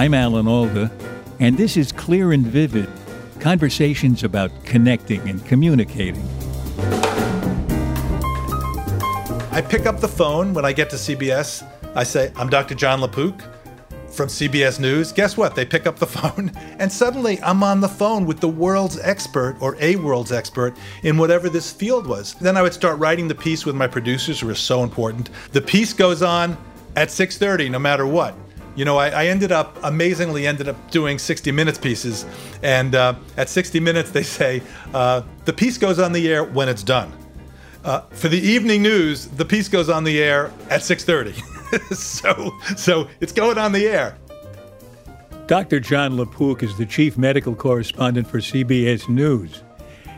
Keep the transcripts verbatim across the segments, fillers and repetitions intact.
I'm Alan Alda, and this is Clear and Vivid, conversations about connecting and communicating. I pick up the phone when I get to C B S. I say, I'm Doctor John LaPook from C B S News. Guess what? They pick up the phone, and suddenly I'm on the phone with the world's expert, or a world's expert, in whatever this field was. Then I would start writing the piece with my producers, who were so important. The piece goes on at six thirty, no matter what. You know, I, I ended up, amazingly ended up doing sixty minutes pieces, and uh, at sixty minutes they say, uh, the piece goes on the air when it's done. Uh, for the evening news, the piece goes on the air at six thirty. So, so it's going on the air. Doctor John LaPook is the chief medical correspondent for C B S News,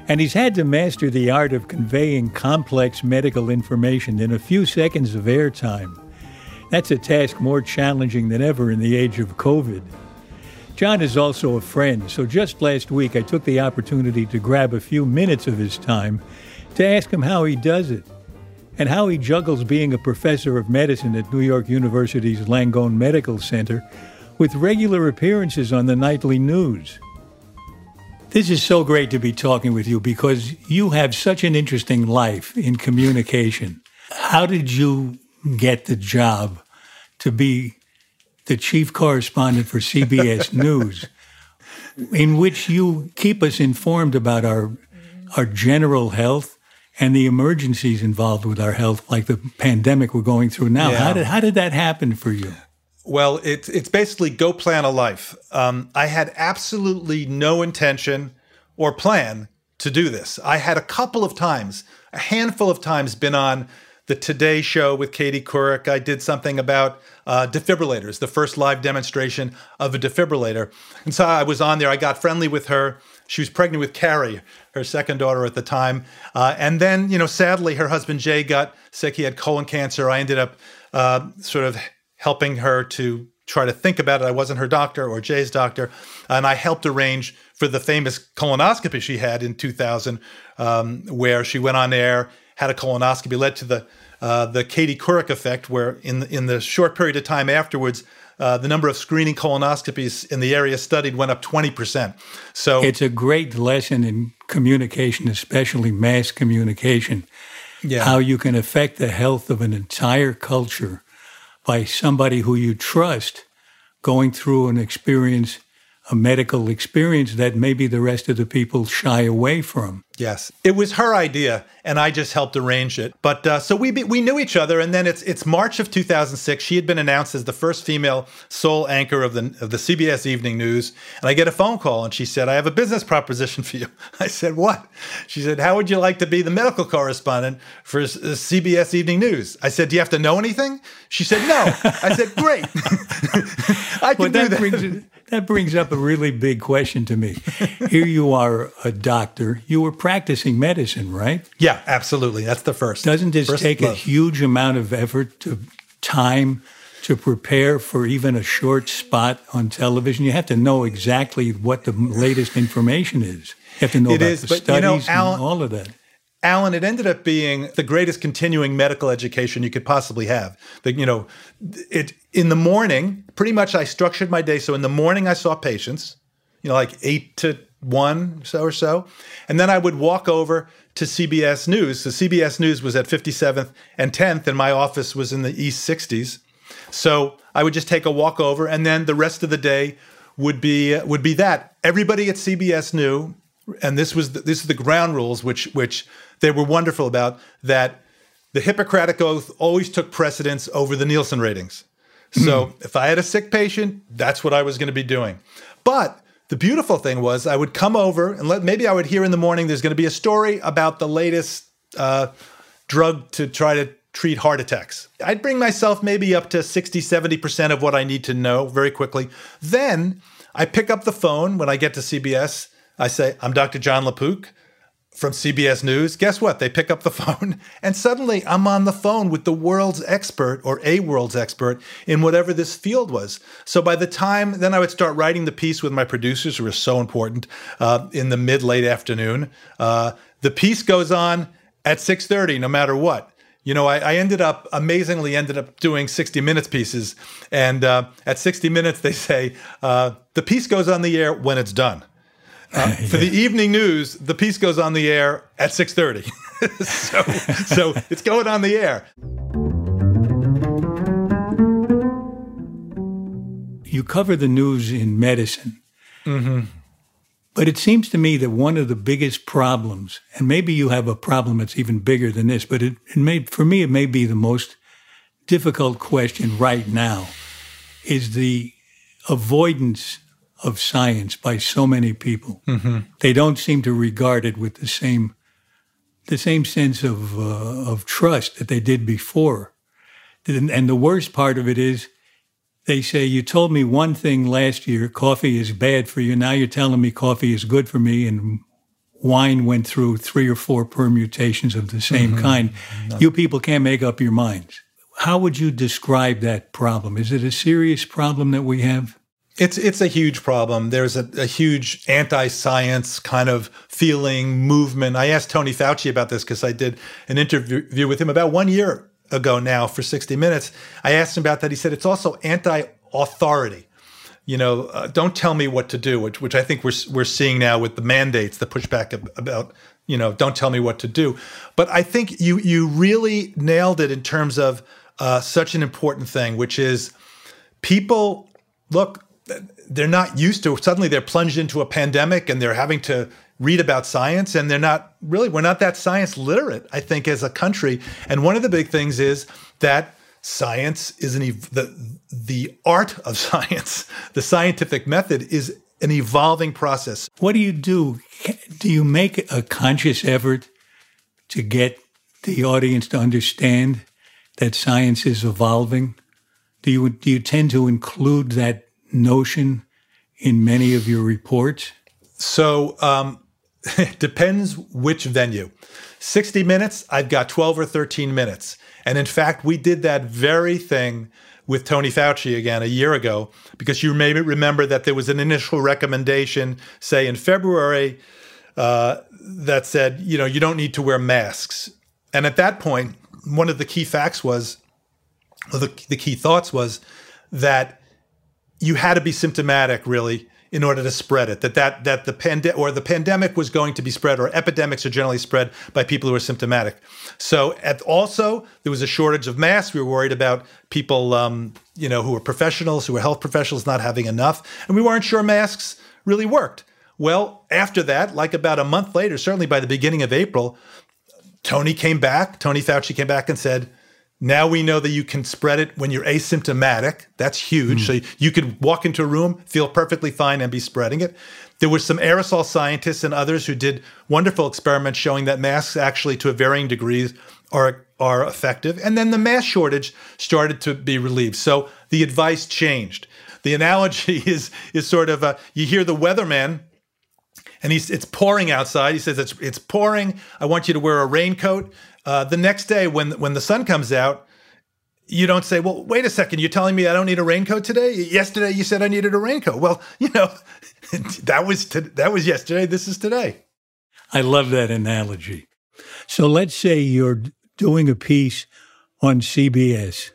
and he's had to master the art of conveying complex medical information in a few seconds of airtime. That's a task more challenging than ever in the age of COVID. John is also a friend, so just last week I took the opportunity to grab a few minutes of his time to ask him how he does it, and how he juggles being a professor of medicine at New York University's Langone Medical Center with regular appearances on the nightly news. This is so great to be talking with you because you have such an interesting life in communication. How did you get the job to be the chief correspondent for C B S News, in which you keep us informed about our, our general health and the emergencies involved with our health, like the pandemic we're going through now? Yeah. How did how did that happen for you? Well, it's it's basically go plan a life. Um, I had absolutely no intention or plan to do this. I had a couple of times, a handful of times, been on the Today Show with Katie Couric. I did something about uh, defibrillators, the first live demonstration of a defibrillator. And so I was on there. I got friendly with her. She was pregnant with Carrie, her second daughter at the time. Uh, and then, you know, sadly, her husband, Jay, got sick. He had colon cancer. I ended up uh, sort of helping her to try to think about it. I wasn't her doctor or Jay's doctor. And I helped arrange for the famous colonoscopy she had in two thousand, um, where she went on air, had a colonoscopy, led to the uh, the Katie Couric effect, where in the, in the short period of time afterwards, Uh, the number of screening colonoscopies in the area studied went up twenty percent. So it's a great lesson in communication, especially mass communication, yeah. How you can affect the health of an entire culture by somebody who you trust going through an experience, a medical experience that maybe the rest of the people shy away from. Yes. It was her idea, and I just helped arrange it. But uh, so we be, we knew each other, and then it's it's March of two thousand six. She had been announced as the first female sole anchor of the of the C B S Evening News, and I get a phone call, and she said, I have a business proposition for you. I said, what? She said, how would you like to be the medical correspondent for uh, C B S Evening News? I said, do you have to know anything? She said, no. I said, great. I can well, that do that. Brings, that brings up a really big question to me. Here you are, a doctor. You were practicing medicine, right? Yeah, absolutely. That's the first. Doesn't this first take love. a huge amount of effort, to time, to prepare for even a short spot on television? You have to know exactly what the latest information is. You have to know it about is, the studies, you know, Alan, and all of that. Alan, it ended up being the greatest continuing medical education you could possibly have. The, you know, it in the morning, pretty much I structured my day. So in the morning I saw patients, you know, like eight to one so or so. And then I would walk over to C B S News. So C B S News was at fifty-seventh and tenth, and my office was in the East sixties. So I would just take a walk over, and then the rest of the day would be uh, would be that. Everybody at C B S knew, and this was the, this is the ground rules, which which they were wonderful about, that the Hippocratic Oath always took precedence over the Nielsen ratings. So mm. if I had a sick patient, that's what I was going to be doing. But the beautiful thing was I would come over and let, maybe I would hear in the morning there's going to be a story about the latest uh, drug to try to treat heart attacks. I'd bring myself maybe up to sixty, seventy percent of what I need to know very quickly. Then I pick up the phone when I get to C B S. I say, I'm Doctor John LaPook from C B S News. Guess what? They pick up the phone, and suddenly I'm on the phone with the world's expert, or a world's expert, in whatever this field was. So by the time, then I would start writing the piece with my producers, who were so important, uh, in the mid-late afternoon. Uh, the piece goes on at six thirty, no matter what. You know, I, I ended up, amazingly ended up doing sixty minutes pieces. And uh, at sixty minutes, they say, uh, the piece goes on the air when it's done. Uh, yeah. For the evening news, the piece goes on the air at six thirty. so, so it's going on the air. You cover the news in medicine. Mm-hmm. But it seems to me that one of the biggest problems, and maybe you have a problem that's even bigger than this, but it, it may, for me, it may be the most difficult question right now, is the avoidance of science by so many people. Mm-hmm. They don't seem to regard it with the same the same sense of uh, of trust that they did before. And the worst part of it is, they say, you told me one thing last year, coffee is bad for you. Now you're telling me coffee is good for me. And wine went through three or four permutations of the same mm-hmm. kind. No. You people can't make up your minds. How would you describe that problem? Is it a serious problem that we have? It's it's a huge problem. There's a, a huge anti-science kind of feeling, movement. I asked Tony Fauci about this because I did an interview with him about one year ago now for sixty minutes. I asked him about that. He said, it's also anti-authority. You know, uh, don't tell me what to do, which, which I think we're we're seeing now with the mandates, the pushback about, you know, don't tell me what to do. But I think you you really nailed it in terms of uh, such an important thing, which is people, look, they're not used to, suddenly they're plunged into a pandemic and they're having to read about science, and they're not really, we're not that science literate, I think, as a country. And one of the big things is that science is an ev- the the art of science, the scientific method is an evolving process. What do you do? Do you make a conscious effort to get the audience to understand that science is evolving? Do you do you tend to include that notion in many of your reports? So, um, it depends which venue. sixty minutes, I've got twelve or thirteen minutes. And in fact, we did that very thing with Tony Fauci again a year ago, because you may remember that there was an initial recommendation, say in February, uh, that said, you know, you don't need to wear masks. And at that point, one of the key facts was, or the, the key thoughts was that you had to be symptomatic, really, in order to spread it, that that that the pandemic or the pandemic was going to be spread, or epidemics are generally spread by people who are symptomatic. So at also there was a shortage of masks. We were worried about people, um, you know, who were professionals, who were health professionals, not having enough, and we weren't sure masks really worked. Well, after that, like about a month later, certainly by the beginning of April, Tony came back. Tony Fauci came back and said, now we know that you can spread it when you're asymptomatic. That's huge. Mm. So you could walk into a room, feel perfectly fine, and be spreading it. There were some aerosol scientists and others who did wonderful experiments showing that masks actually, to varying degrees, are are effective. And then the mask shortage started to be relieved. So the advice changed. The analogy is is sort of a, you hear the weatherman, and he's it's pouring outside. He says it's it's pouring. I want you to wear a raincoat. Uh, the next day, when when the sun comes out, you don't say, well, wait a second, you're telling me I don't need a raincoat today? Yesterday you said I needed a raincoat. Well, you know, that was to, that was yesterday. This is today. I love that analogy. So let's say you're doing a piece on C B S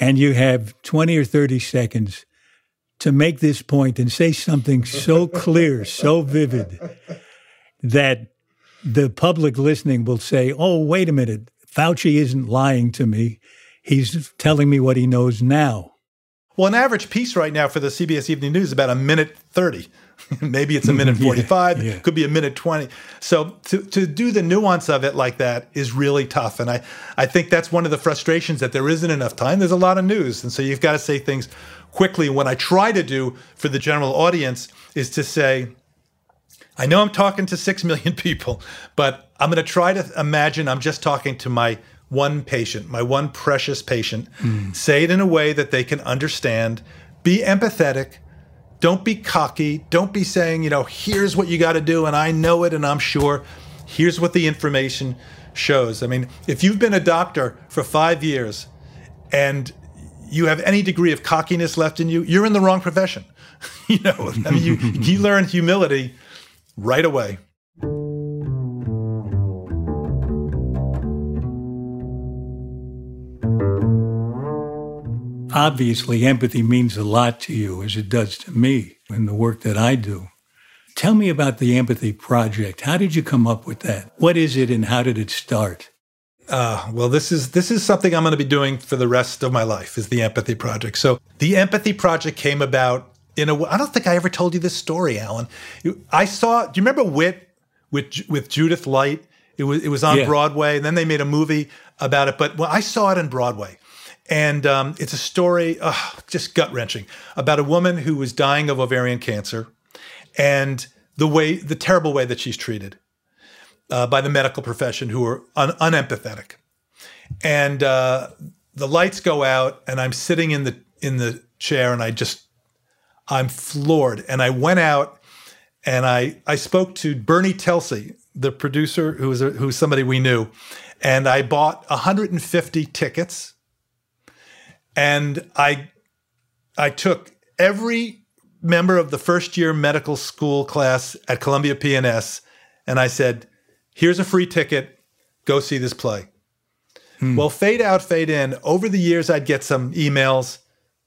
and you have twenty or thirty seconds to make this point and say something so clear, so vivid, that the public listening will say, oh, wait a minute, Fauci isn't lying to me. He's telling me what he knows now. Well, an average piece right now for the C B S Evening News is about a minute thirty. Maybe it's a minute forty-five, yeah, yeah. Could be a minute twenty. So to, to do the nuance of it like that is really tough. And I, I think that's one of the frustrations, that there isn't enough time. There's a lot of news. And so you've got to say things quickly. What I try to do for the general audience is to say, I know I'm talking to six million people, but I'm going to try to imagine I'm just talking to my one patient, my one precious patient. Mm. Say it in a way that they can understand. Be empathetic. Don't be cocky. Don't be saying, you know, here's what you got to do, and I know it, and I'm sure. Here's what the information shows. I mean, if you've been a doctor for five years and you have any degree of cockiness left in you, you're in the wrong profession. You know, I mean, you, you learn humility right away. obviously empathy means a lot to you, as it does to me in the work that I do. Tell me about the Empathy Project. How did you come up with that? What is it and how did it start? Uh, well, this is this is something I'm going to be doing for the rest of my life, is the Empathy Project. So the Empathy Project came about in a way, I don't think I ever told you this story, Alan. I saw, do you remember Wit with with Judith Light? It was it was on yeah. Broadway, and then they made a movie about it. But well, I saw it on Broadway. And um, it's a story, uh, just gut-wrenching, about a woman who was dying of ovarian cancer and the way, the terrible way that she's treated uh, by the medical profession, who are un- unempathetic. And uh, the lights go out, and I'm sitting in the in the chair, and I just, I'm floored. And I went out, and I I spoke to Bernie Telsey, the producer, who was a, who was somebody we knew, and I bought one hundred fifty tickets. And I I took every member of the first-year medical school class at Columbia P N S, and I said, here's a free ticket. Go see this play. Hmm. Well, fade out, fade in. Over the years, I'd get some emails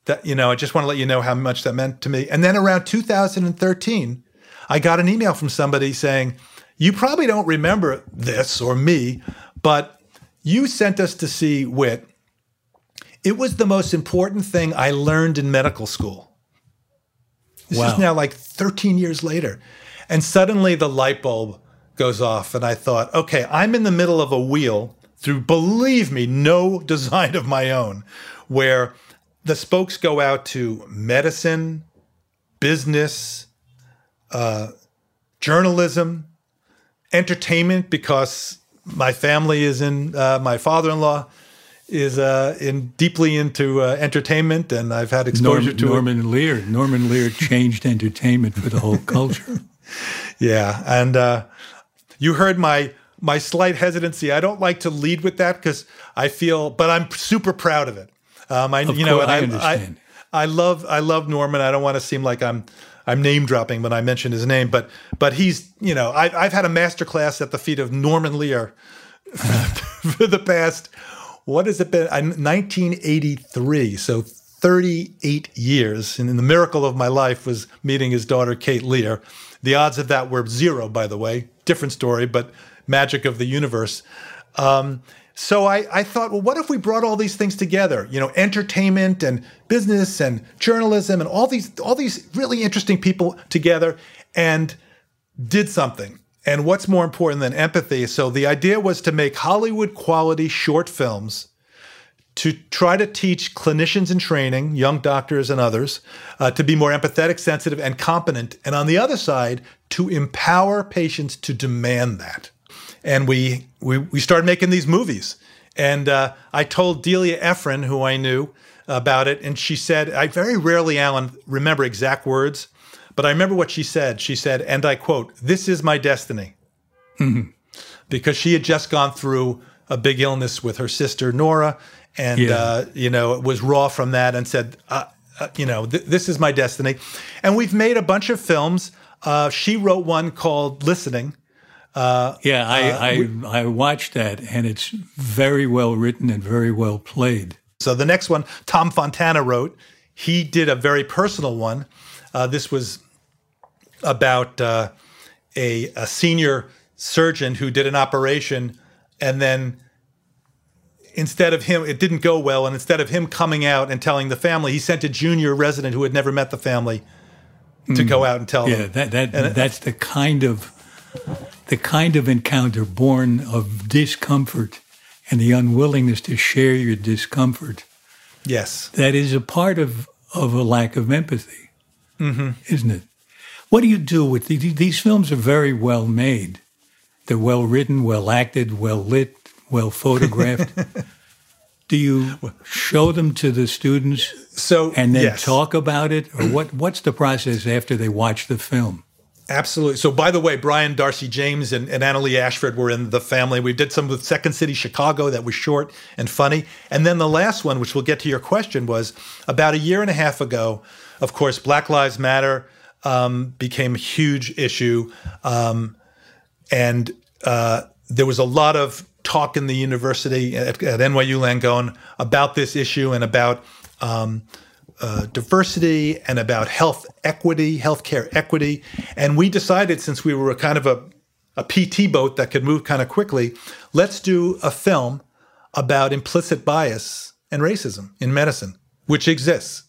that, you know, I just want to let you know how much that meant to me. And then around two thousand thirteen, I got an email from somebody saying, you probably don't remember this or me, but you sent us to see Wit. It was the most important thing I learned in medical school. This wow. is now like thirteen years later. And suddenly the light bulb goes off, and I thought, okay, I'm in the middle of a wheel through, believe me, no design of my own, where the spokes go out to medicine, business, uh, journalism, entertainment, because my family is in, uh, my father-in-law is uh, in deeply into uh, entertainment, and I've had exposure Norm, to Norman it. Lear. Norman Lear changed entertainment for the whole culture. Yeah, and uh, you heard my my slight hesitancy. I don't like to lead with that because I feel, but I'm super proud of it. Um, I, of you know, course, I, I understand. I, I love I love Norman. I don't want to seem like I'm I'm name dropping when I mention his name, but but he's you know I've I've had a master class at the feet of Norman Lear for the past. What has it been? I'm nineteen eighty-three, so thirty-eight years. And the miracle of my life was meeting his daughter, Kate Lear. The odds of that were zero, by the way. Different story, but magic of the universe. Um, so I, I thought, well, what if we brought all these things together? You know, entertainment and business and journalism and all these all these really interesting people together and did something. And what's more important than empathy? So the idea was to make Hollywood-quality short films to try to teach clinicians in training, young doctors and others, uh, to be more empathetic, sensitive, and competent. And on the other side, to empower patients to demand that. And we we, we started making these movies. And uh, I told Delia Ephron, who I knew, about it. And she said, I very rarely, Alan, remember exact words, but I remember what she said. She said, and I quote, "This is my destiny." Mm-hmm. Because she had just gone through a big illness with her sister, Nora, and, yeah. uh, you know, was raw from that and said, uh, uh, you know, th- this is my destiny. And we've made a bunch of films. Uh, she wrote one called Listening. Uh, yeah, I, uh, I, we- I watched that, and it's very well written and very well played. So the next one, Tom Fontana wrote. He did a very personal one. Uh, this was about uh, a, a senior surgeon who did an operation, and then instead of him, it didn't go well, and instead of him coming out and telling the family, he sent a junior resident who had never met the family to mm. go out and tell yeah, them. Yeah, that, that, and that's it, the kind of the kind of encounter born of discomfort and the unwillingness to share your discomfort. Yes. That is a part of, of a lack of empathy. Mm-hmm. Isn't it? What do you do with these? These films are very well made. They're well written, well acted, well lit, well photographed. Do you show them to the students so, and then yes. talk about it? Or what? what's the process after they watch the film? Absolutely. So by the way, Brian Darcy James and, and Annalie Ashford were in the family. We did some with Second City Chicago that was short and funny. And then the last one, which we'll get to your question, was about a year and a half ago. Of course, Black Lives Matter um, became a huge issue. Um, and uh, there was a lot of talk in the university at, at N Y U Langone about this issue and about um, uh, diversity and about health equity, healthcare equity. And we decided, since we were kind of a, a P T boat that could move kind of quickly, let's do a film about implicit bias and racism in medicine, which exists.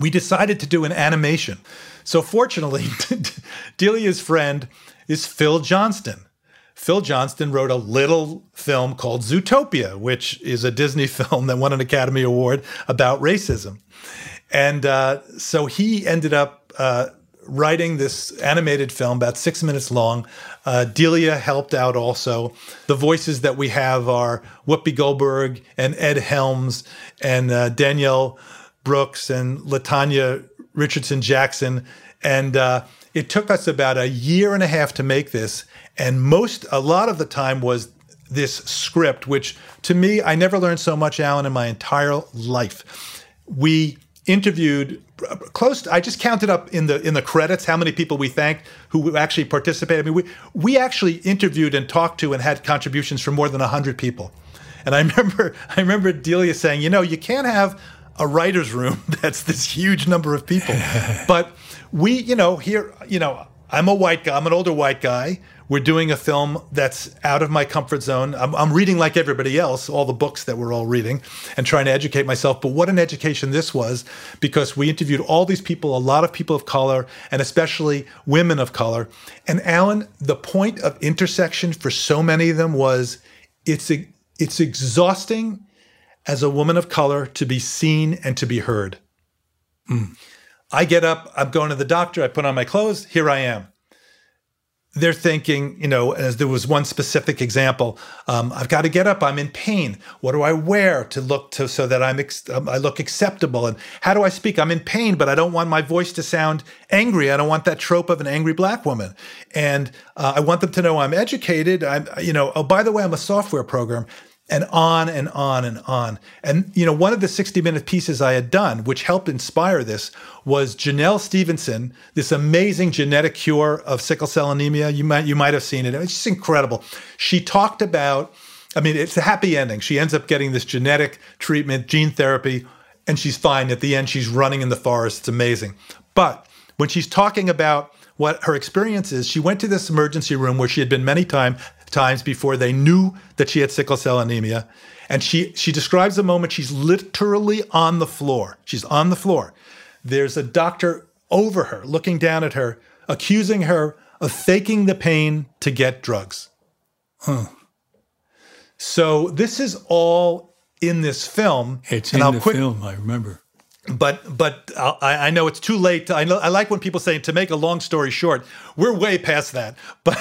We decided to do an animation. So fortunately, Delia's friend is Phil Johnston. Phil Johnston wrote a little film called Zootopia, which is a Disney film that won an Academy Award about racism. And uh, so he ended up uh, writing this animated film, about six minutes long. Uh, Delia helped out also. The voices that we have are Whoopi Goldberg and Ed Helms and uh, Danielle Brooks and LaTanya Richardson Jackson. And uh, it took us about a year and a half to make this. And most, a lot of the time was this script, which to me, I never learned so much, Alan, in my entire life. We interviewed close to, I just counted up in the in the credits how many people we thanked who actually participated. I mean, we, we actually interviewed and talked to and had contributions from more than one hundred people. And I remember, I remember Delia saying, you know, you can't have a writer's room that's this huge number of people. But we, you know, here, you know, I'm a white guy, I'm an older white guy. We're doing a film that's out of my comfort zone. I'm, I'm reading like everybody else, all the books that we're all reading, and trying to educate myself. But what an education this was, because we interviewed all these people, a lot of people of color, and especially women of color. And Alan, the point of intersection for so many of them was it's, it's exhausting as a woman of color to be seen and to be heard. Mm. I get up, I'm going to the doctor, I put on my clothes, here I am. They're thinking, you know, as there was one specific example, um, I've got to get up, I'm in pain. What do I wear to look to so that I'm ex- I look acceptable? And how do I speak? I'm in pain, but I don't want my voice to sound angry. I don't want that trope of an angry black woman. And uh, I want them to know I'm educated. I'm, you know, oh, by the way, I'm a software program. And on and on and on. And, you know, one of the sixty minute pieces I had done, which helped inspire this, was Jennelle Stevenson, this amazing genetic cure of sickle cell anemia. You might you might have seen it. It's just incredible. She talked about, I mean, it's a happy ending. She ends up getting this genetic treatment, gene therapy, and she's fine. At the end, she's running in the forest. It's amazing. But when she's talking about what her experience is, she went to this emergency room where she had been many times, times before they knew that she had sickle cell anemia. And she she describes a moment, she's literally on the floor. She's on the floor. There's a doctor over her, looking down at her, accusing her of faking the pain to get drugs. Huh. So this is all in this film. It's in the film, I remember. But but I, I know it's too late. I know I like when people say, to make a long story short, we're way past that. But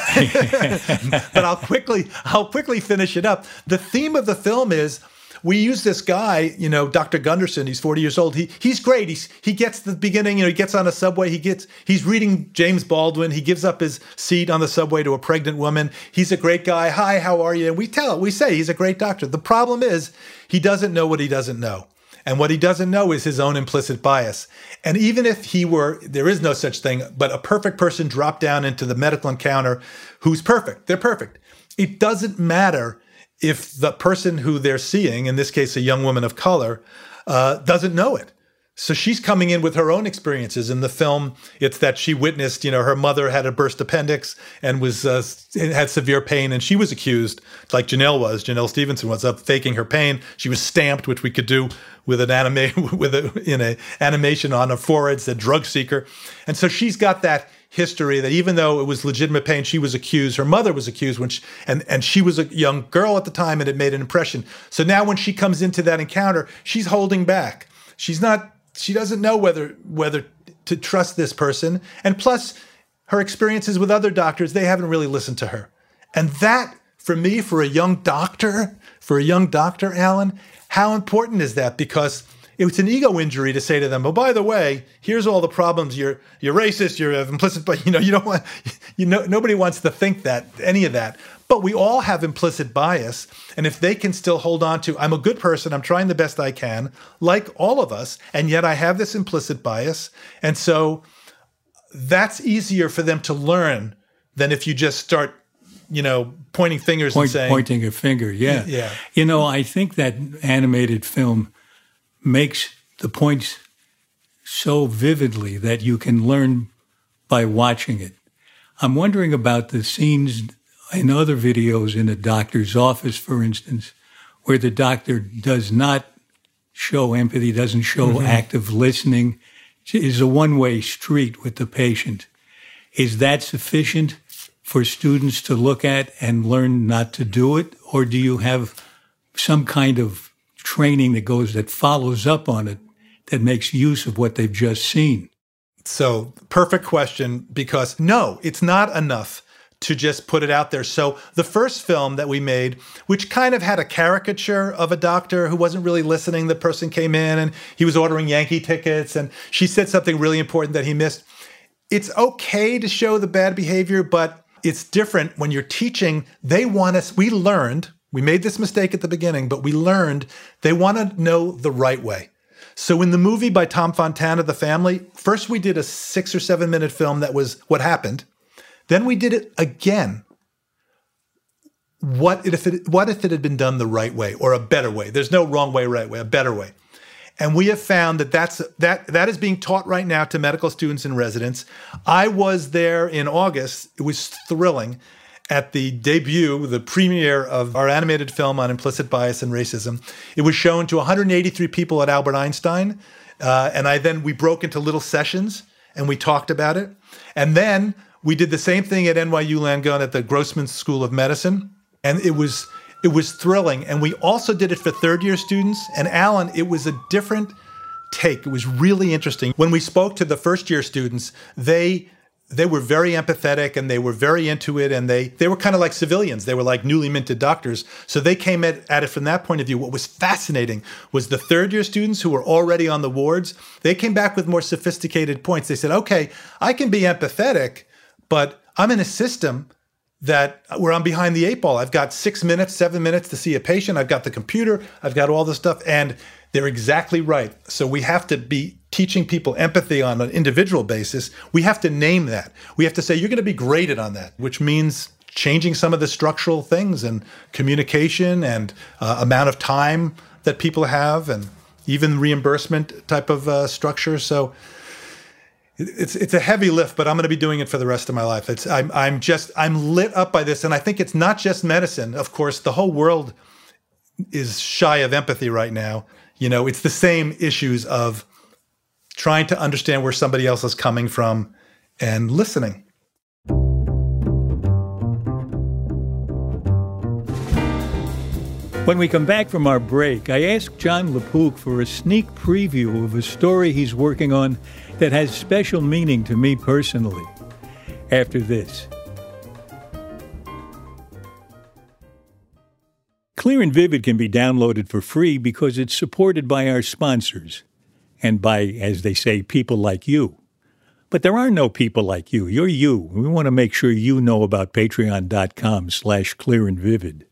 but I'll quickly I'll quickly finish it up. The theme of the film is we use this guy, you know, Doctor Gunderson. He's forty years old. He he's great. He's he gets the beginning. You know, he gets on a subway. He gets he's reading James Baldwin. He gives up his seat on the subway to a pregnant woman. He's a great guy. Hi, how are you? And we tell we say he's a great doctor. The problem is he doesn't know what he doesn't know. And what he doesn't know is his own implicit bias. And even if he were, there is no such thing, but a perfect person dropped down into the medical encounter who's perfect, they're perfect. It doesn't matter if the person who they're seeing, in this case, a young woman of color, uh, doesn't know it. So she's coming in with her own experiences. In the film, it's that she witnessed, you know, her mother had a burst appendix and was uh, had severe pain, and she was accused, like Jennelle was, Jennelle Stevenson was, of faking her pain. She was stamped, which we could do with an anime, with a, in a animation on her forehead, said drug seeker. And so she's got that history that even though it was legitimate pain, she was accused, her mother was accused, when she, and, and she was a young girl at the time, and it made an impression. So now when she comes into that encounter, she's holding back. She's not... She doesn't know whether whether to trust this person. And plus, her experiences with other doctors, they haven't really listened to her. And that, for me, for a young doctor, for a young doctor, Alan, how important is that? Because it's an ego injury to say to them, oh, by the way, here's all the problems. You're you're racist, you're implicit, but you know, you don't want, you know, nobody wants to think that, any of that. But we all have implicit bias, and if they can still hold on to, I'm a good person, I'm trying the best I can, like all of us, and yet I have this implicit bias, and so that's easier for them to learn than if you just start, you know, pointing fingers Point, and saying... Pointing a finger, yeah. yeah. You know, I think that animated film makes the points so vividly that you can learn by watching it. I'm wondering about the scenes in other videos in a doctor's office, for instance, where the doctor does not show empathy, doesn't show mm-hmm. active listening, is a one-way street with the patient. Is that sufficient for students to look at and learn not to do it? Or do you have some kind of training that goes, that follows up on it, that makes use of what they've just seen? So, perfect question, because no, it's not enough to just put it out there. So the first film that we made, which kind of had a caricature of a doctor who wasn't really listening, the person came in and he was ordering Yankee tickets and she said something really important that he missed. It's okay to show the bad behavior, but it's different when you're teaching. They want us, we learned, we made this mistake at the beginning, but we learned they want to know the right way. So in the movie by Tom Fontana, The Family, first we did a six or seven minute film that was what happened. Then we did it again. What if it, what if it had been done the right way or a better way? There's no wrong way, right way, a better way. And we have found that that's, that, that is being taught right now to medical students and residents. I was there in August. It was thrilling at the debut, the premiere of our animated film on implicit bias and racism. It was shown to one hundred eighty-three people at Albert Einstein. Uh, and I then we broke into little sessions and we talked about it. And then we did the same thing at N Y U Langone at the Grossman School of Medicine, and it was it was thrilling. And we also did it for third-year students. And Alan, it was a different take. It was really interesting. When we spoke to the first-year students, they they were very empathetic and they were very into it, and they they were kind of like civilians. They were like newly minted doctors. So they came at, at it from that point of view. What was fascinating was the third-year students who were already on the wards, they came back with more sophisticated points. They said, okay, I can be empathetic, but I'm in a system that where I'm behind the eight ball. I've got six minutes, seven minutes to see a patient. I've got the computer. I've got all this stuff. And they're exactly right. So we have to be teaching people empathy on an individual basis. We have to name that. We have to say, you're going to be graded on that, which means changing some of the structural things and communication and uh, amount of time that people have and even reimbursement type of uh, structure. So It's it's a heavy lift, but I'm going to be doing it for the rest of my life. It's I'm I'm just I'm lit up by this, and I think it's not just medicine. Of course, the whole world is shy of empathy right now. You know, it's the same issues of trying to understand where somebody else is coming from and listening. When we come back from our break, I asked John LaPook for a sneak preview of a story he's working on that has special meaning to me personally. After this. Clear and Vivid can be downloaded for free because it's supported by our sponsors and by, as they say, people like you. But there are no people like you. You're you. We want to make sure you know about patreon.com slash clear and vivid.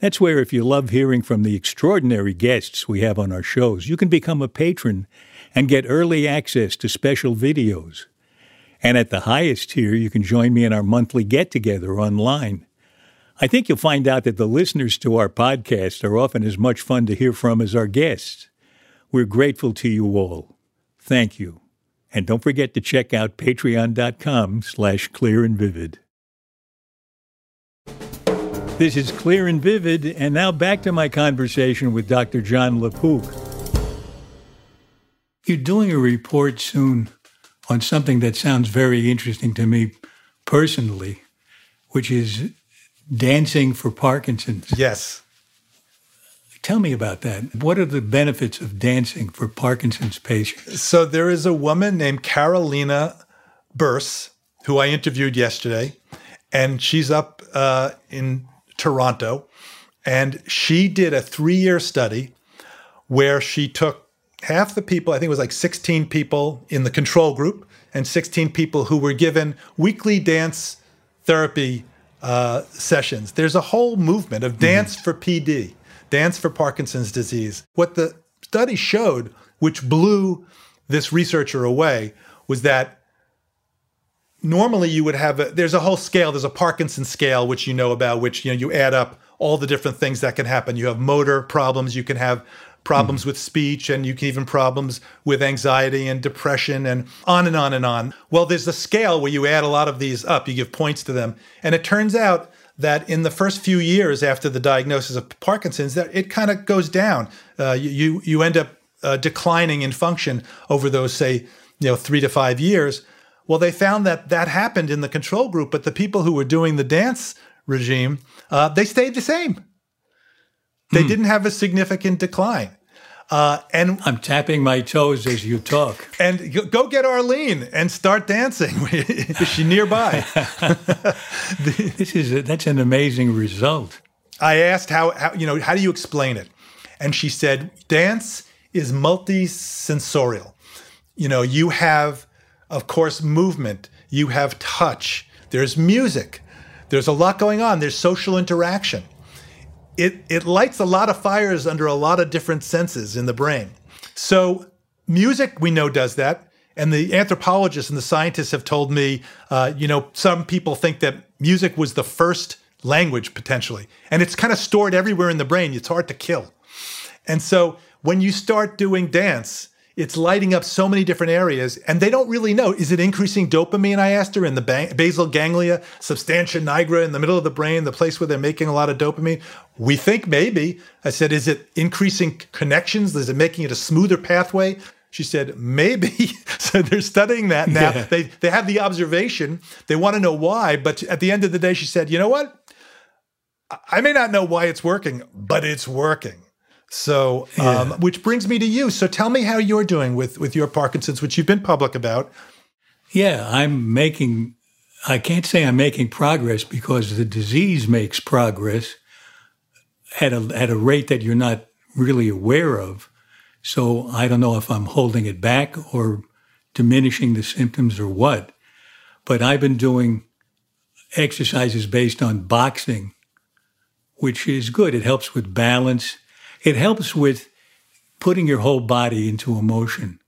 That's where, if you love hearing from the extraordinary guests we have on our shows, you can become a patron and get early access to special videos. And at the highest tier, you can join me in our monthly get-together online. I think you'll find out that the listeners to our podcast are often as much fun to hear from as our guests. We're grateful to you all. Thank you. And don't forget to check out patreon.com slash clear and vivid. This is Clear and Vivid, and now back to my conversation with Doctor John LaPook. You're doing a report soon on something that sounds very interesting to me personally, which is dancing for Parkinson's. Yes. Tell me about that. What are the benefits of dancing for Parkinson's patients? So there is a woman named Carolina Burse, who I interviewed yesterday, and she's up uh, in Toronto, and she did a three-year study where she took half the people, I think it was like sixteen people in the control group, and sixteen people who were given weekly dance therapy uh, sessions. There's a whole movement of dance mm-hmm. for P D, dance for Parkinson's disease. What the study showed, which blew this researcher away, was that normally you would have, a, there's a whole scale, there's a Parkinson's scale, which you know about, which you know you add up all the different things that can happen. You have motor problems, you can have problems mm. with speech, and you can even problems with anxiety and depression and on and on and on. Well, there's a scale where you add a lot of these up, you give points to them. And it turns out that in the first few years after the diagnosis of Parkinson's, that it kind of goes down. Uh, you, you end up uh, declining in function over those, say, you know, three to five years. Well, they found that that happened in the control group, but the people who were doing the dance regime, uh, they stayed the same. They didn't have a significant decline. Uh, and I'm tapping my toes as you talk. And go get Arlene and start dancing. Is she nearby? This is a, that's an amazing result. I asked how, how you know how do you explain it, and she said dance is multisensorial. You know, you have, of course, movement. You have touch. There's music. There's a lot going on. There's social interaction. It, it lights a lot of fires under a lot of different senses in the brain. So music, we know, does that. And the anthropologists and the scientists have told me, uh, you know, some people think that music was the first language, potentially. And it's kind of stored everywhere in the brain. It's hard to kill. And so when you start doing dance, it's lighting up so many different areas. And they don't really know. Is it increasing dopamine, I asked her, in the ba- basal ganglia, substantia nigra in the middle of the brain, the place where they're making a lot of dopamine? We think maybe. I said, is it increasing connections? Is it making it a smoother pathway? She said, maybe. So they're studying that now. Yeah. They, they have the observation. They want to know why. But at the end of the day, she said, you know what? I may not know why it's working, but it's working. So, um, yeah. Which brings me to you. So tell me how you're doing with, with your Parkinson's, which you've been public about. Yeah, I'm making, I can't say I'm making progress because the disease makes progress at a, at a rate that you're not really aware of. So I don't know if I'm holding it back or diminishing the symptoms or what, but I've been doing exercises based on boxing, which is good. It helps with balance. It helps with putting your whole body into a motion.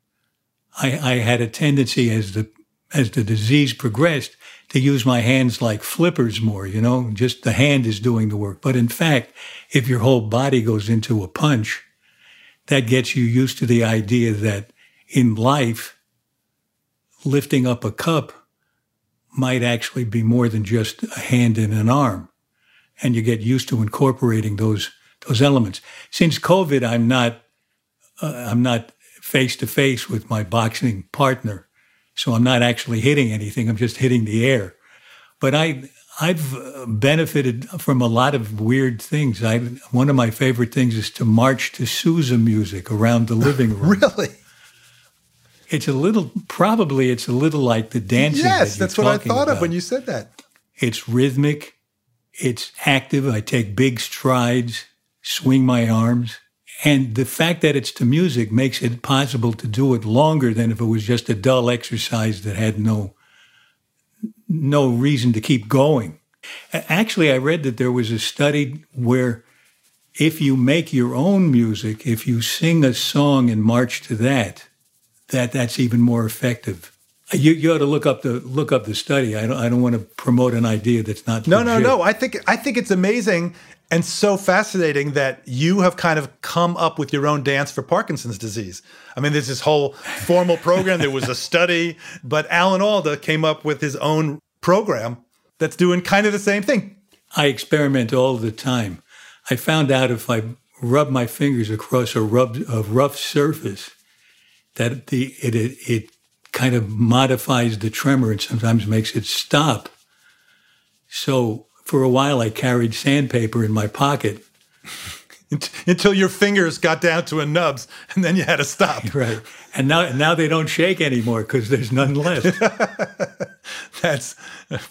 I, I had a tendency as the as the disease progressed to use my hands like flippers more, you know, just the hand is doing the work. But in fact, if your whole body goes into a punch, that gets you used to the idea that in life, lifting up a cup might actually be more than just a hand and an arm. And you get used to incorporating those Those elements. Since COVID, I'm not, uh, I'm not face to face with my boxing partner, so I'm not actually hitting anything. I'm just hitting the air. But I, I've benefited from a lot of weird things. I one of my favorite things is to march to Sousa music around the living room. Really? It's a little. Probably it's a little like the dancing. Yes, that that's what I thought about. Of when you said that. It's rhythmic. It's active. I take big strides. Swing my arms. And the fact that it's to music makes it possible to do it longer than if it was just a dull exercise that had no, no reason to keep going. Actually, I read that there was a study where if you make your own music, if you sing a song and march to that, that that's even more effective. You, you ought to look up the look up the study. I don't I don't want to promote an idea that's not no legit. no no. I think I think it's amazing and so fascinating that you have kind of come up with your own dance for Parkinson's disease. I mean, there's this whole formal program. There was a study, but Alan Alda came up with his own program that's doing kind of the same thing. I experiment all the time. I found out if I rub my fingers across a, rub, a rough surface, that the it it. it kind of modifies the tremor and sometimes makes it stop. So for a while, I carried sandpaper in my pocket. Until your fingers got down to a nubs, and then you had to stop. Right. And now now they don't shake anymore because there's none left. That's,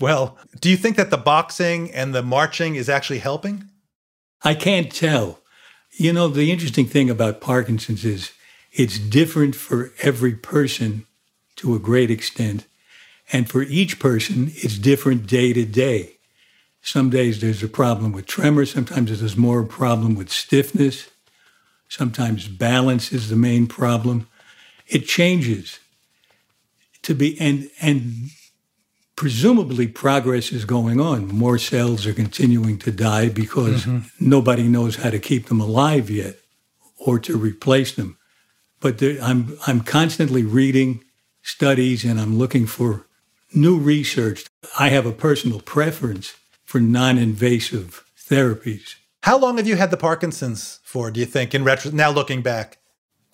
well, do you think that the boxing and the marching is actually helping? I can't tell. You know, the interesting thing about Parkinson's is it's different for every person to a great extent. And for each person, it's different day to day. Some days there's a problem with tremor. Sometimes there's more a problem with stiffness. Sometimes balance is the main problem. It changes. To be and and presumably progress is going on. More cells are continuing to die because mm-hmm. nobody knows how to keep them alive yet. or to replace them. But there, I'm I'm constantly reading studies and I'm looking for new research. I have a personal preference for non-invasive therapies. How long have you had the Parkinson's for, do you think, in retro- now looking back?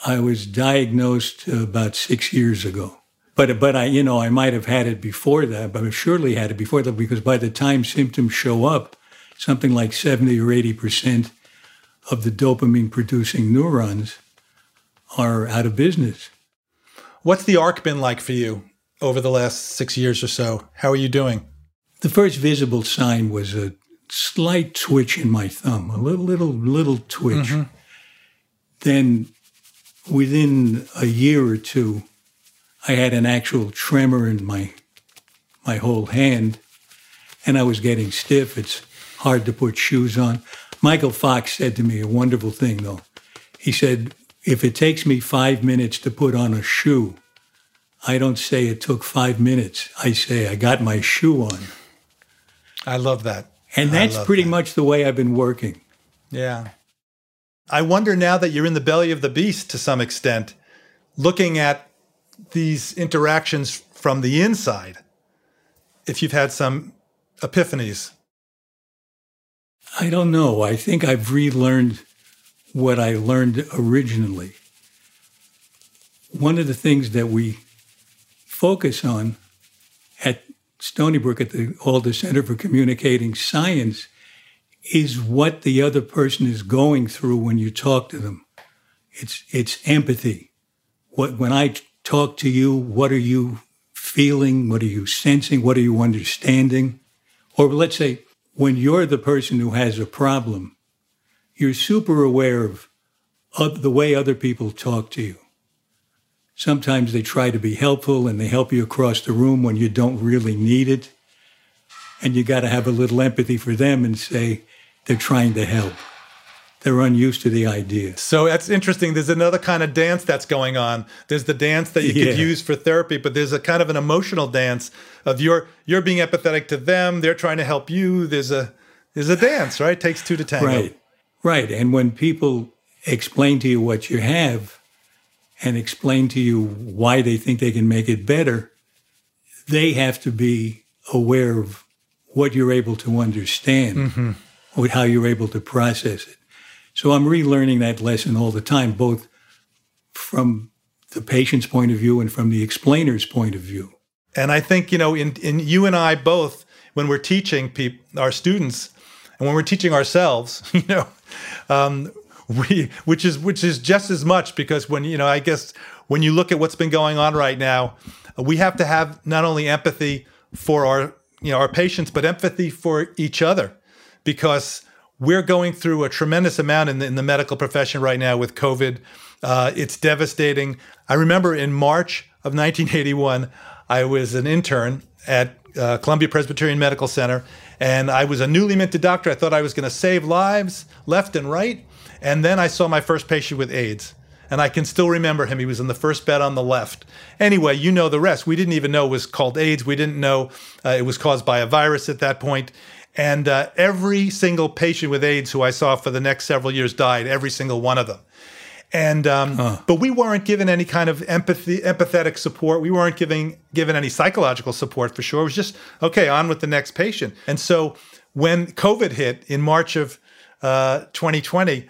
I was diagnosed about six years ago. But but I, you know, I might have had it before that, but I surely had it before that, because by the time symptoms show up, something like seventy or eighty percent of the dopamine-producing neurons are out of business. What's the arc been like for you over the last six years or so? How are you doing? The first visible sign was a slight twitch in my thumb, a little, little, little twitch. Mm-hmm. Then within a year or two, I had an actual tremor in my my whole hand, and I was getting stiff. It's hard to put shoes on. Michael Fox said to me a wonderful thing, though. He said, if it takes me five minutes to put on a shoe, I don't say it took five minutes. I say I got my shoe on. I love that. And that's pretty that. much the way I've been working. Yeah. I wonder now that you're in the belly of the beast to some extent, looking at these interactions from the inside, if you've had some epiphanies. I don't know. I think I've relearned what I learned originally. One of the things that we focus on at Stony Brook, at the Alda Center for Communicating Science, is what the other person is going through when you talk to them. It's it's empathy. What when I talk to you, what are you feeling? What are you sensing? What are you understanding? Or let's say, when you're the person who has a problem, you're super aware of, of the way other people talk to you. Sometimes they try to be helpful and they help you across the room when you don't really need it. And you got to have a little empathy for them and say, they're trying to help. They're unused to the idea. So that's interesting. There's another kind of dance that's going on. There's the dance that you yeah. could use for therapy, but there's a kind of an emotional dance of you're you're being empathetic to them. They're trying to help you. There's a there's a dance, right? It takes two to tango. Right, right. And when people explain to you what you have and explain to you why they think they can make it better, they have to be aware of what you're able to understand mm-hmm. or how you're able to process it. So I'm relearning that lesson all the time, both from the patient's point of view and from the explainer's point of view. And I think, you know, in, in you and I both, when we're teaching pe- our students and when we're teaching ourselves, you know, um, we which is which is just as much, because when, you know, I guess when you look at what's been going on right now, we have to have not only empathy for our, you know, our patients, but empathy for each other, because we're going through a tremendous amount in the, in the medical profession right now with COVID. Uh, it's devastating. I remember in March of nineteen eighty-one, I was an intern at uh, Columbia Presbyterian Medical Center, and I was a newly minted doctor. I thought I was going to save lives left and right. And then I saw my first patient with AIDS. And I can still remember him. He was in the first bed on the left. Anyway, you know the rest. We didn't even know it was called AIDS. We didn't know uh, it was caused by a virus at that point. And uh, every single patient with AIDS who I saw for the next several years died, every single one of them. And um, huh. But we weren't given any kind of empathy, empathetic support. We weren't giving, given any psychological support for sure. It was just, okay, on with the next patient. And so when COVID hit in March of uh, twenty twenty,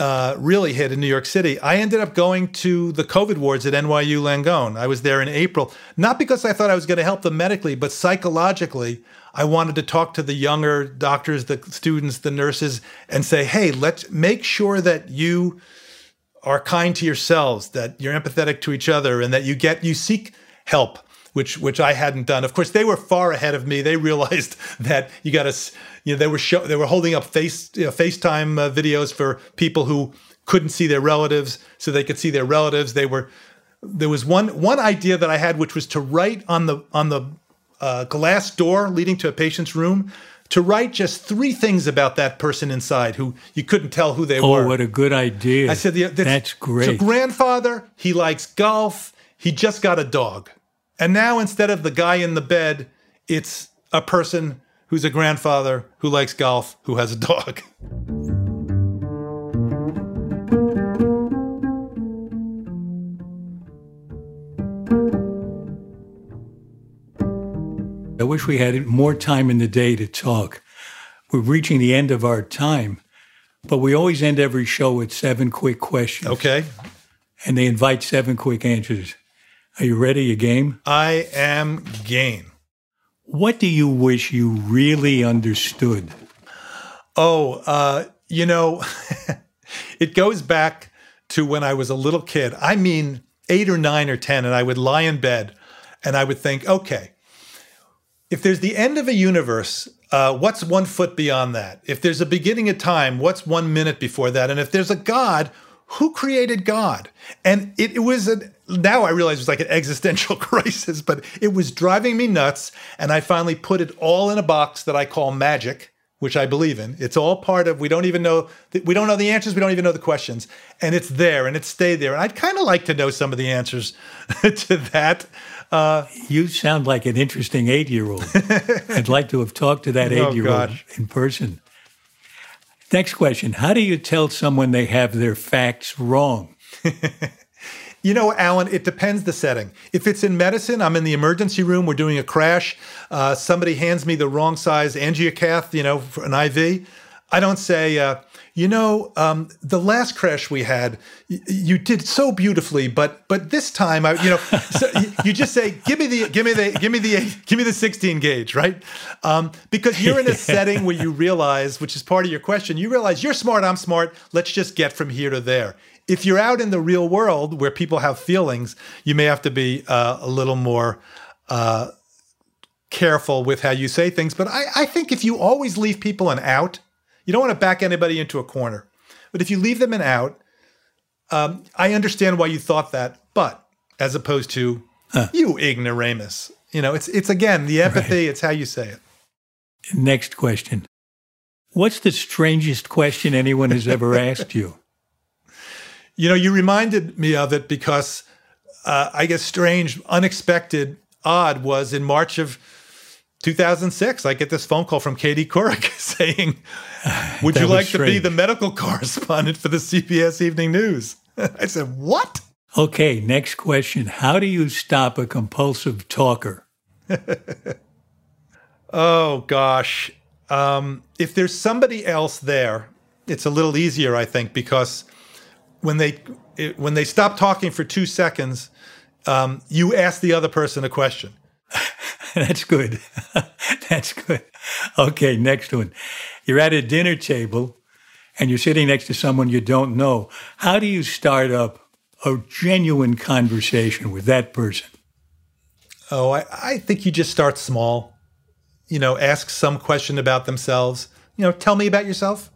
uh, really hit in New York City, I ended up going to the COVID wards at N Y U Langone. I was there in April, not because I thought I was going to help them medically, but psychologically, I wanted to talk to the younger doctors, the students, the nurses, and say, hey, let's make sure that you are kind to yourselves, that you're empathetic to each other, and that you get you seek help, which which I hadn't done. Of course, they were far ahead of me. They realized that you got to, you know, they were show, they were holding up face you know, FaceTime uh, videos for people who couldn't see their relatives, so they could see their relatives. They were there was one one idea that I had, which was to write on the on the a uh, glass door leading to a patient's room, to write just three things about that person inside who you couldn't tell who they oh, were. Oh, what a good idea. I said, yeah, that's, that's great. So grandfather, he likes golf, he just got a dog. And now instead of the guy in the bed, it's a person who's a grandfather who likes golf, who has a dog. I wish we had more time in the day to talk. We're reaching the end of our time, but we always end every show with seven quick questions. Okay. And they invite seven quick answers. Are you ready? You game? I am game. What do you wish you really understood? Oh, uh, you know, it goes back to when I was a little kid. I mean, eight or nine or ten, and I would lie in bed and I would think, okay, if there's the end of a universe, uh, what's one foot beyond that? If there's a beginning of time, what's one minute before that? And if there's a God, who created God? And it, it was, a, now I realize it was like an existential crisis, but it was driving me nuts. And I finally put it all in a box that I call magic, which I believe in. It's all part of, we don't even know, we don't know the answers, we don't even know the questions. And it's there, and it's stayed there. And I'd kind of like to know some of the answers to that. Uh, you sound like an interesting eight-year-old. I'd like to have talked to that oh, eight-year-old God. in person. Next question. How do you tell someone they have their facts wrong? You know, Alan, it depends the setting. If it's in medicine, I'm in the emergency room, we're doing a crash, uh, somebody hands me the wrong size angiocath, you know, for an I V, I don't say, uh, you know, um, the last crash we had, y- you did so beautifully, but but this time, I, you know, so y- you just say, give me the, give me the, give me the, give me the sixteen gauge, right? Um, because you're in a setting where you realize, which is part of your question, you realize you're smart, I'm smart. Let's just get from here to there. If you're out in the real world where people have feelings, you may have to be uh, a little more uh, careful with how you say things. But I, I think if you always leave people an out, you don't want to back anybody into a corner. But if you leave them an out, um, I understand why you thought that, but as opposed to, huh. you ignoramus. You know, it's, it's again, the empathy, right. It's how you say it. Next question. What's the strangest question anyone has ever asked you? You know, you reminded me of it because uh, I guess strange, unexpected, odd was in March of two thousand six, I get this phone call from Katie Couric saying, would you like strange. to be the medical correspondent for the C B S Evening News? I said, what? Okay, next question. How do you stop a compulsive talker? Oh, gosh. Um, if there's somebody else there, it's a little easier, I think, because when they it, when they stop talking for two seconds, um, you ask the other person a question. That's good. That's good. Okay, next one. You're at a dinner table and you're sitting next to someone you don't know. How do you start up a genuine conversation with that person? Oh, I, I think you just start small. You know, ask some question about themselves. You know, tell me about yourself,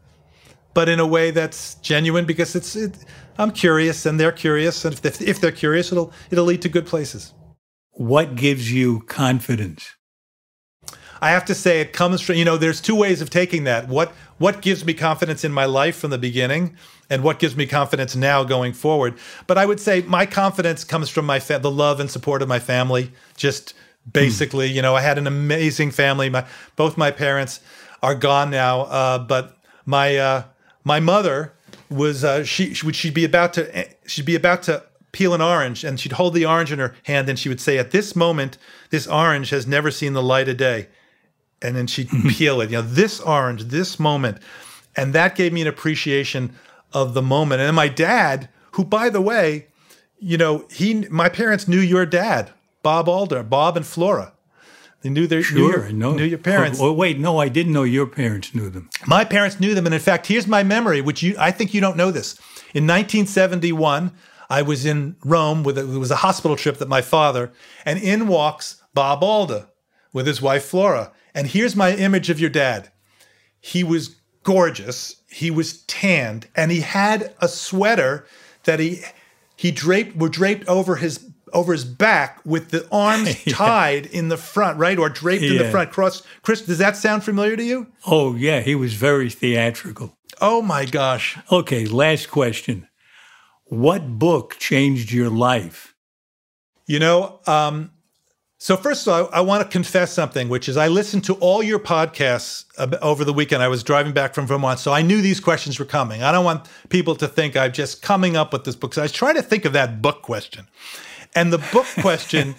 but in a way that's genuine because it's it, I'm curious and they're curious. And if they, if they're curious, it'll it'll lead to good places. What gives you confidence? I have to say it comes from, you know, there's two ways of taking that. What what gives me confidence in my life from the beginning and what gives me confidence now going forward? But I would say my confidence comes from my fa- the love and support of my family. Just basically, hmm. you know, I had an amazing family. My, both my parents are gone now, uh, but my uh, my mother was uh, she would she'd be about to she'd be about to peel an orange, and she'd hold the orange in her hand, and she would say, at this moment, this orange has never seen the light of day. And then she'd peel it, you know, this orange, this moment. And that gave me an appreciation of the moment. And then my dad, who, by the way, you know, he, my parents knew your dad, Bob Alda, Bob and Flora. They knew their sure, knew, no. knew your parents. Oh, oh, wait, no, I didn't know your parents knew them. My parents knew them. And in fact, here's my memory, which you I think you don't know this. In nineteen seventy-one, I was in Rome with a, it was a hospital trip that my father, and in walks Bob Alda with his wife Flora. And here's my image of your dad. He was gorgeous, he was tanned, and he had a sweater that he he draped were draped over his over his back with the arms yeah. tied in the front, right? Or draped yeah. in the front. Cross Chris, does that sound familiar to you? Oh yeah, he was very theatrical. Oh my gosh. Okay, last question. What book changed your life? You know, um, so first of all, I, I want to confess something, which is I listened to all your podcasts ab- over the weekend. I was driving back from Vermont, so I knew these questions were coming. I don't want people to think I'm just coming up with this book. So I was trying to think of that book question. And the book question,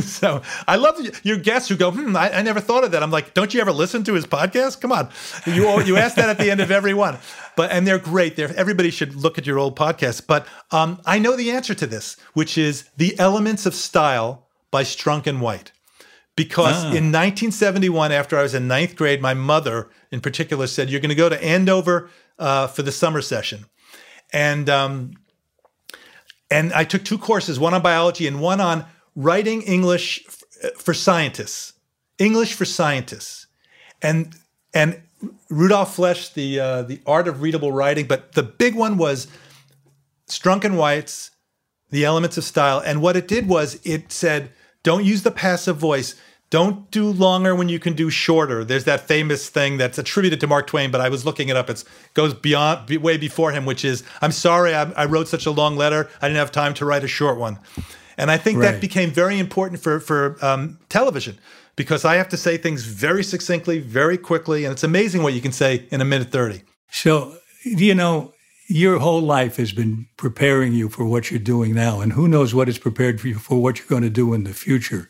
so I love your guests who go, hmm, I, I never thought of that. I'm like, don't you ever listen to his podcast? Come on. You you ask that at the end of every one. But, and they're great. They're, everybody should look at your old podcast. But um, I know the answer to this, which is The Elements of Style by Strunk and White. Because ah. in nineteen seventy-one, after I was in ninth grade, my mother in particular said, you're going to go to Andover uh, for the summer session. And um, and I took two courses, one on biology and one on writing English f- for scientists, English for scientists. And and Rudolf Flesch, the, uh, the Art of Readable Writing, but the big one was Strunk and White's The Elements of Style. And what it did was it said, don't use the passive voice. Don't do longer when you can do shorter. There's that famous thing that's attributed to Mark Twain, but I was looking it up. It goes beyond, be, way before him, which is, I'm sorry I, I wrote such a long letter. I didn't have time to write a short one. And I think right. that became very important for, for um, television, because I have to say things very succinctly, very quickly, and it's amazing what you can say in a minute thirty. So, you know, your whole life has been preparing you for what you're doing now, and who knows what is prepared for you for what you're going to do in the future.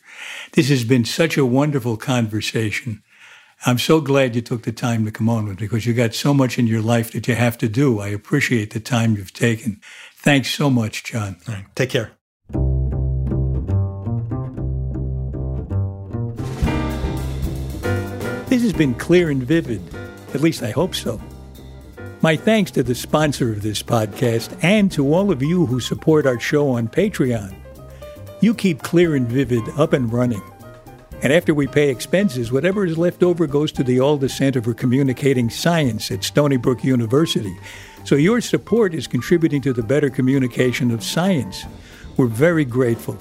This has been such a wonderful conversation. I'm so glad you took the time to come on with, because you got so much in your life that you have to do. I appreciate the time you've taken. Thanks so much, John. All right. Take care. This has been clear and vivid. At least I hope so. My thanks to the sponsor of this podcast and to all of you who support our show on Patreon. You keep Clear and Vivid up and running. And after we pay expenses, whatever is left over goes to the Alda Center for Communicating Science at Stony Brook University. So your support is contributing to the better communication of science. We're very grateful.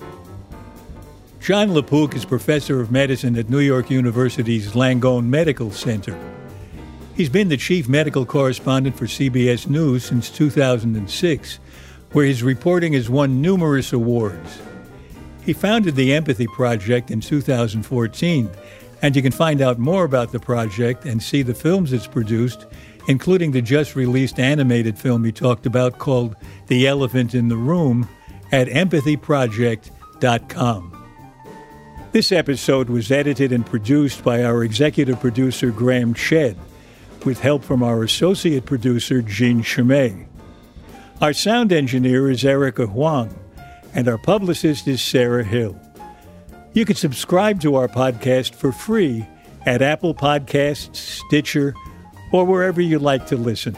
John LaPook is professor of medicine at New York University's Langone Medical Center. He's been the chief medical correspondent for C B S News since two thousand six, where his reporting has won numerous awards. He founded the Empathy Project in two thousand fourteen, and you can find out more about the project and see the films it's produced, including the just-released animated film he talked about called The Elephant in the Room, at empathy project dot com. This episode was edited and produced by our executive producer, Graham Shedd, with help from our associate producer, Jean Chimay. Our sound engineer is Erica Huang, and our publicist is Sarah Hill. You can subscribe to our podcast for free at Apple Podcasts, Stitcher, or wherever you like to listen.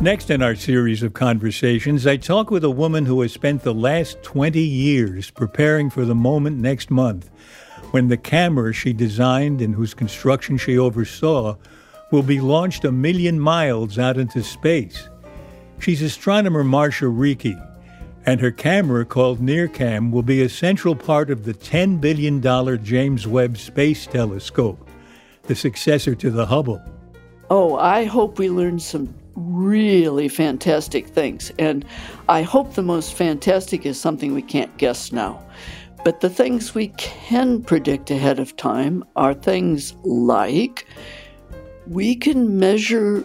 Next in our series of conversations, I talk with a woman who has spent the last twenty years preparing for the moment next month when the camera she designed and whose construction she oversaw will be launched a million miles out into space. She's astronomer Marsha Rieke, and her camera, called NearCam, will be a central part of the ten billion dollars James Webb Space Telescope, the successor to the Hubble. Oh, I hope we learn some really fantastic things. And I hope the most fantastic is something we can't guess now. But the things we can predict ahead of time are things like, we can measure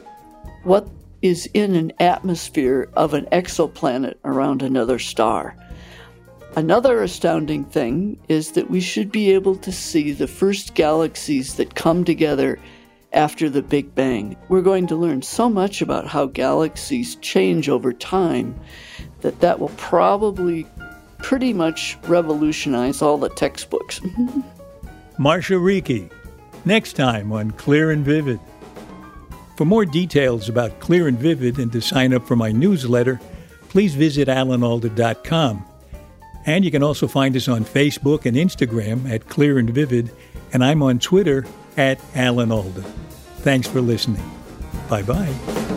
what is in an atmosphere of an exoplanet around another star. Another astounding thing is that we should be able to see the first galaxies that come together after the Big Bang. We're going to learn so much about how galaxies change over time that that will probably pretty much revolutionize all the textbooks. Marsha Rieke, next time on Clear and Vivid. For more details about Clear and Vivid and to sign up for my newsletter, please visit alan alda dot com. And you can also find us on Facebook and Instagram at Clear and Vivid, and I'm on Twitter at Alan Alda. Thanks for listening. Bye-bye.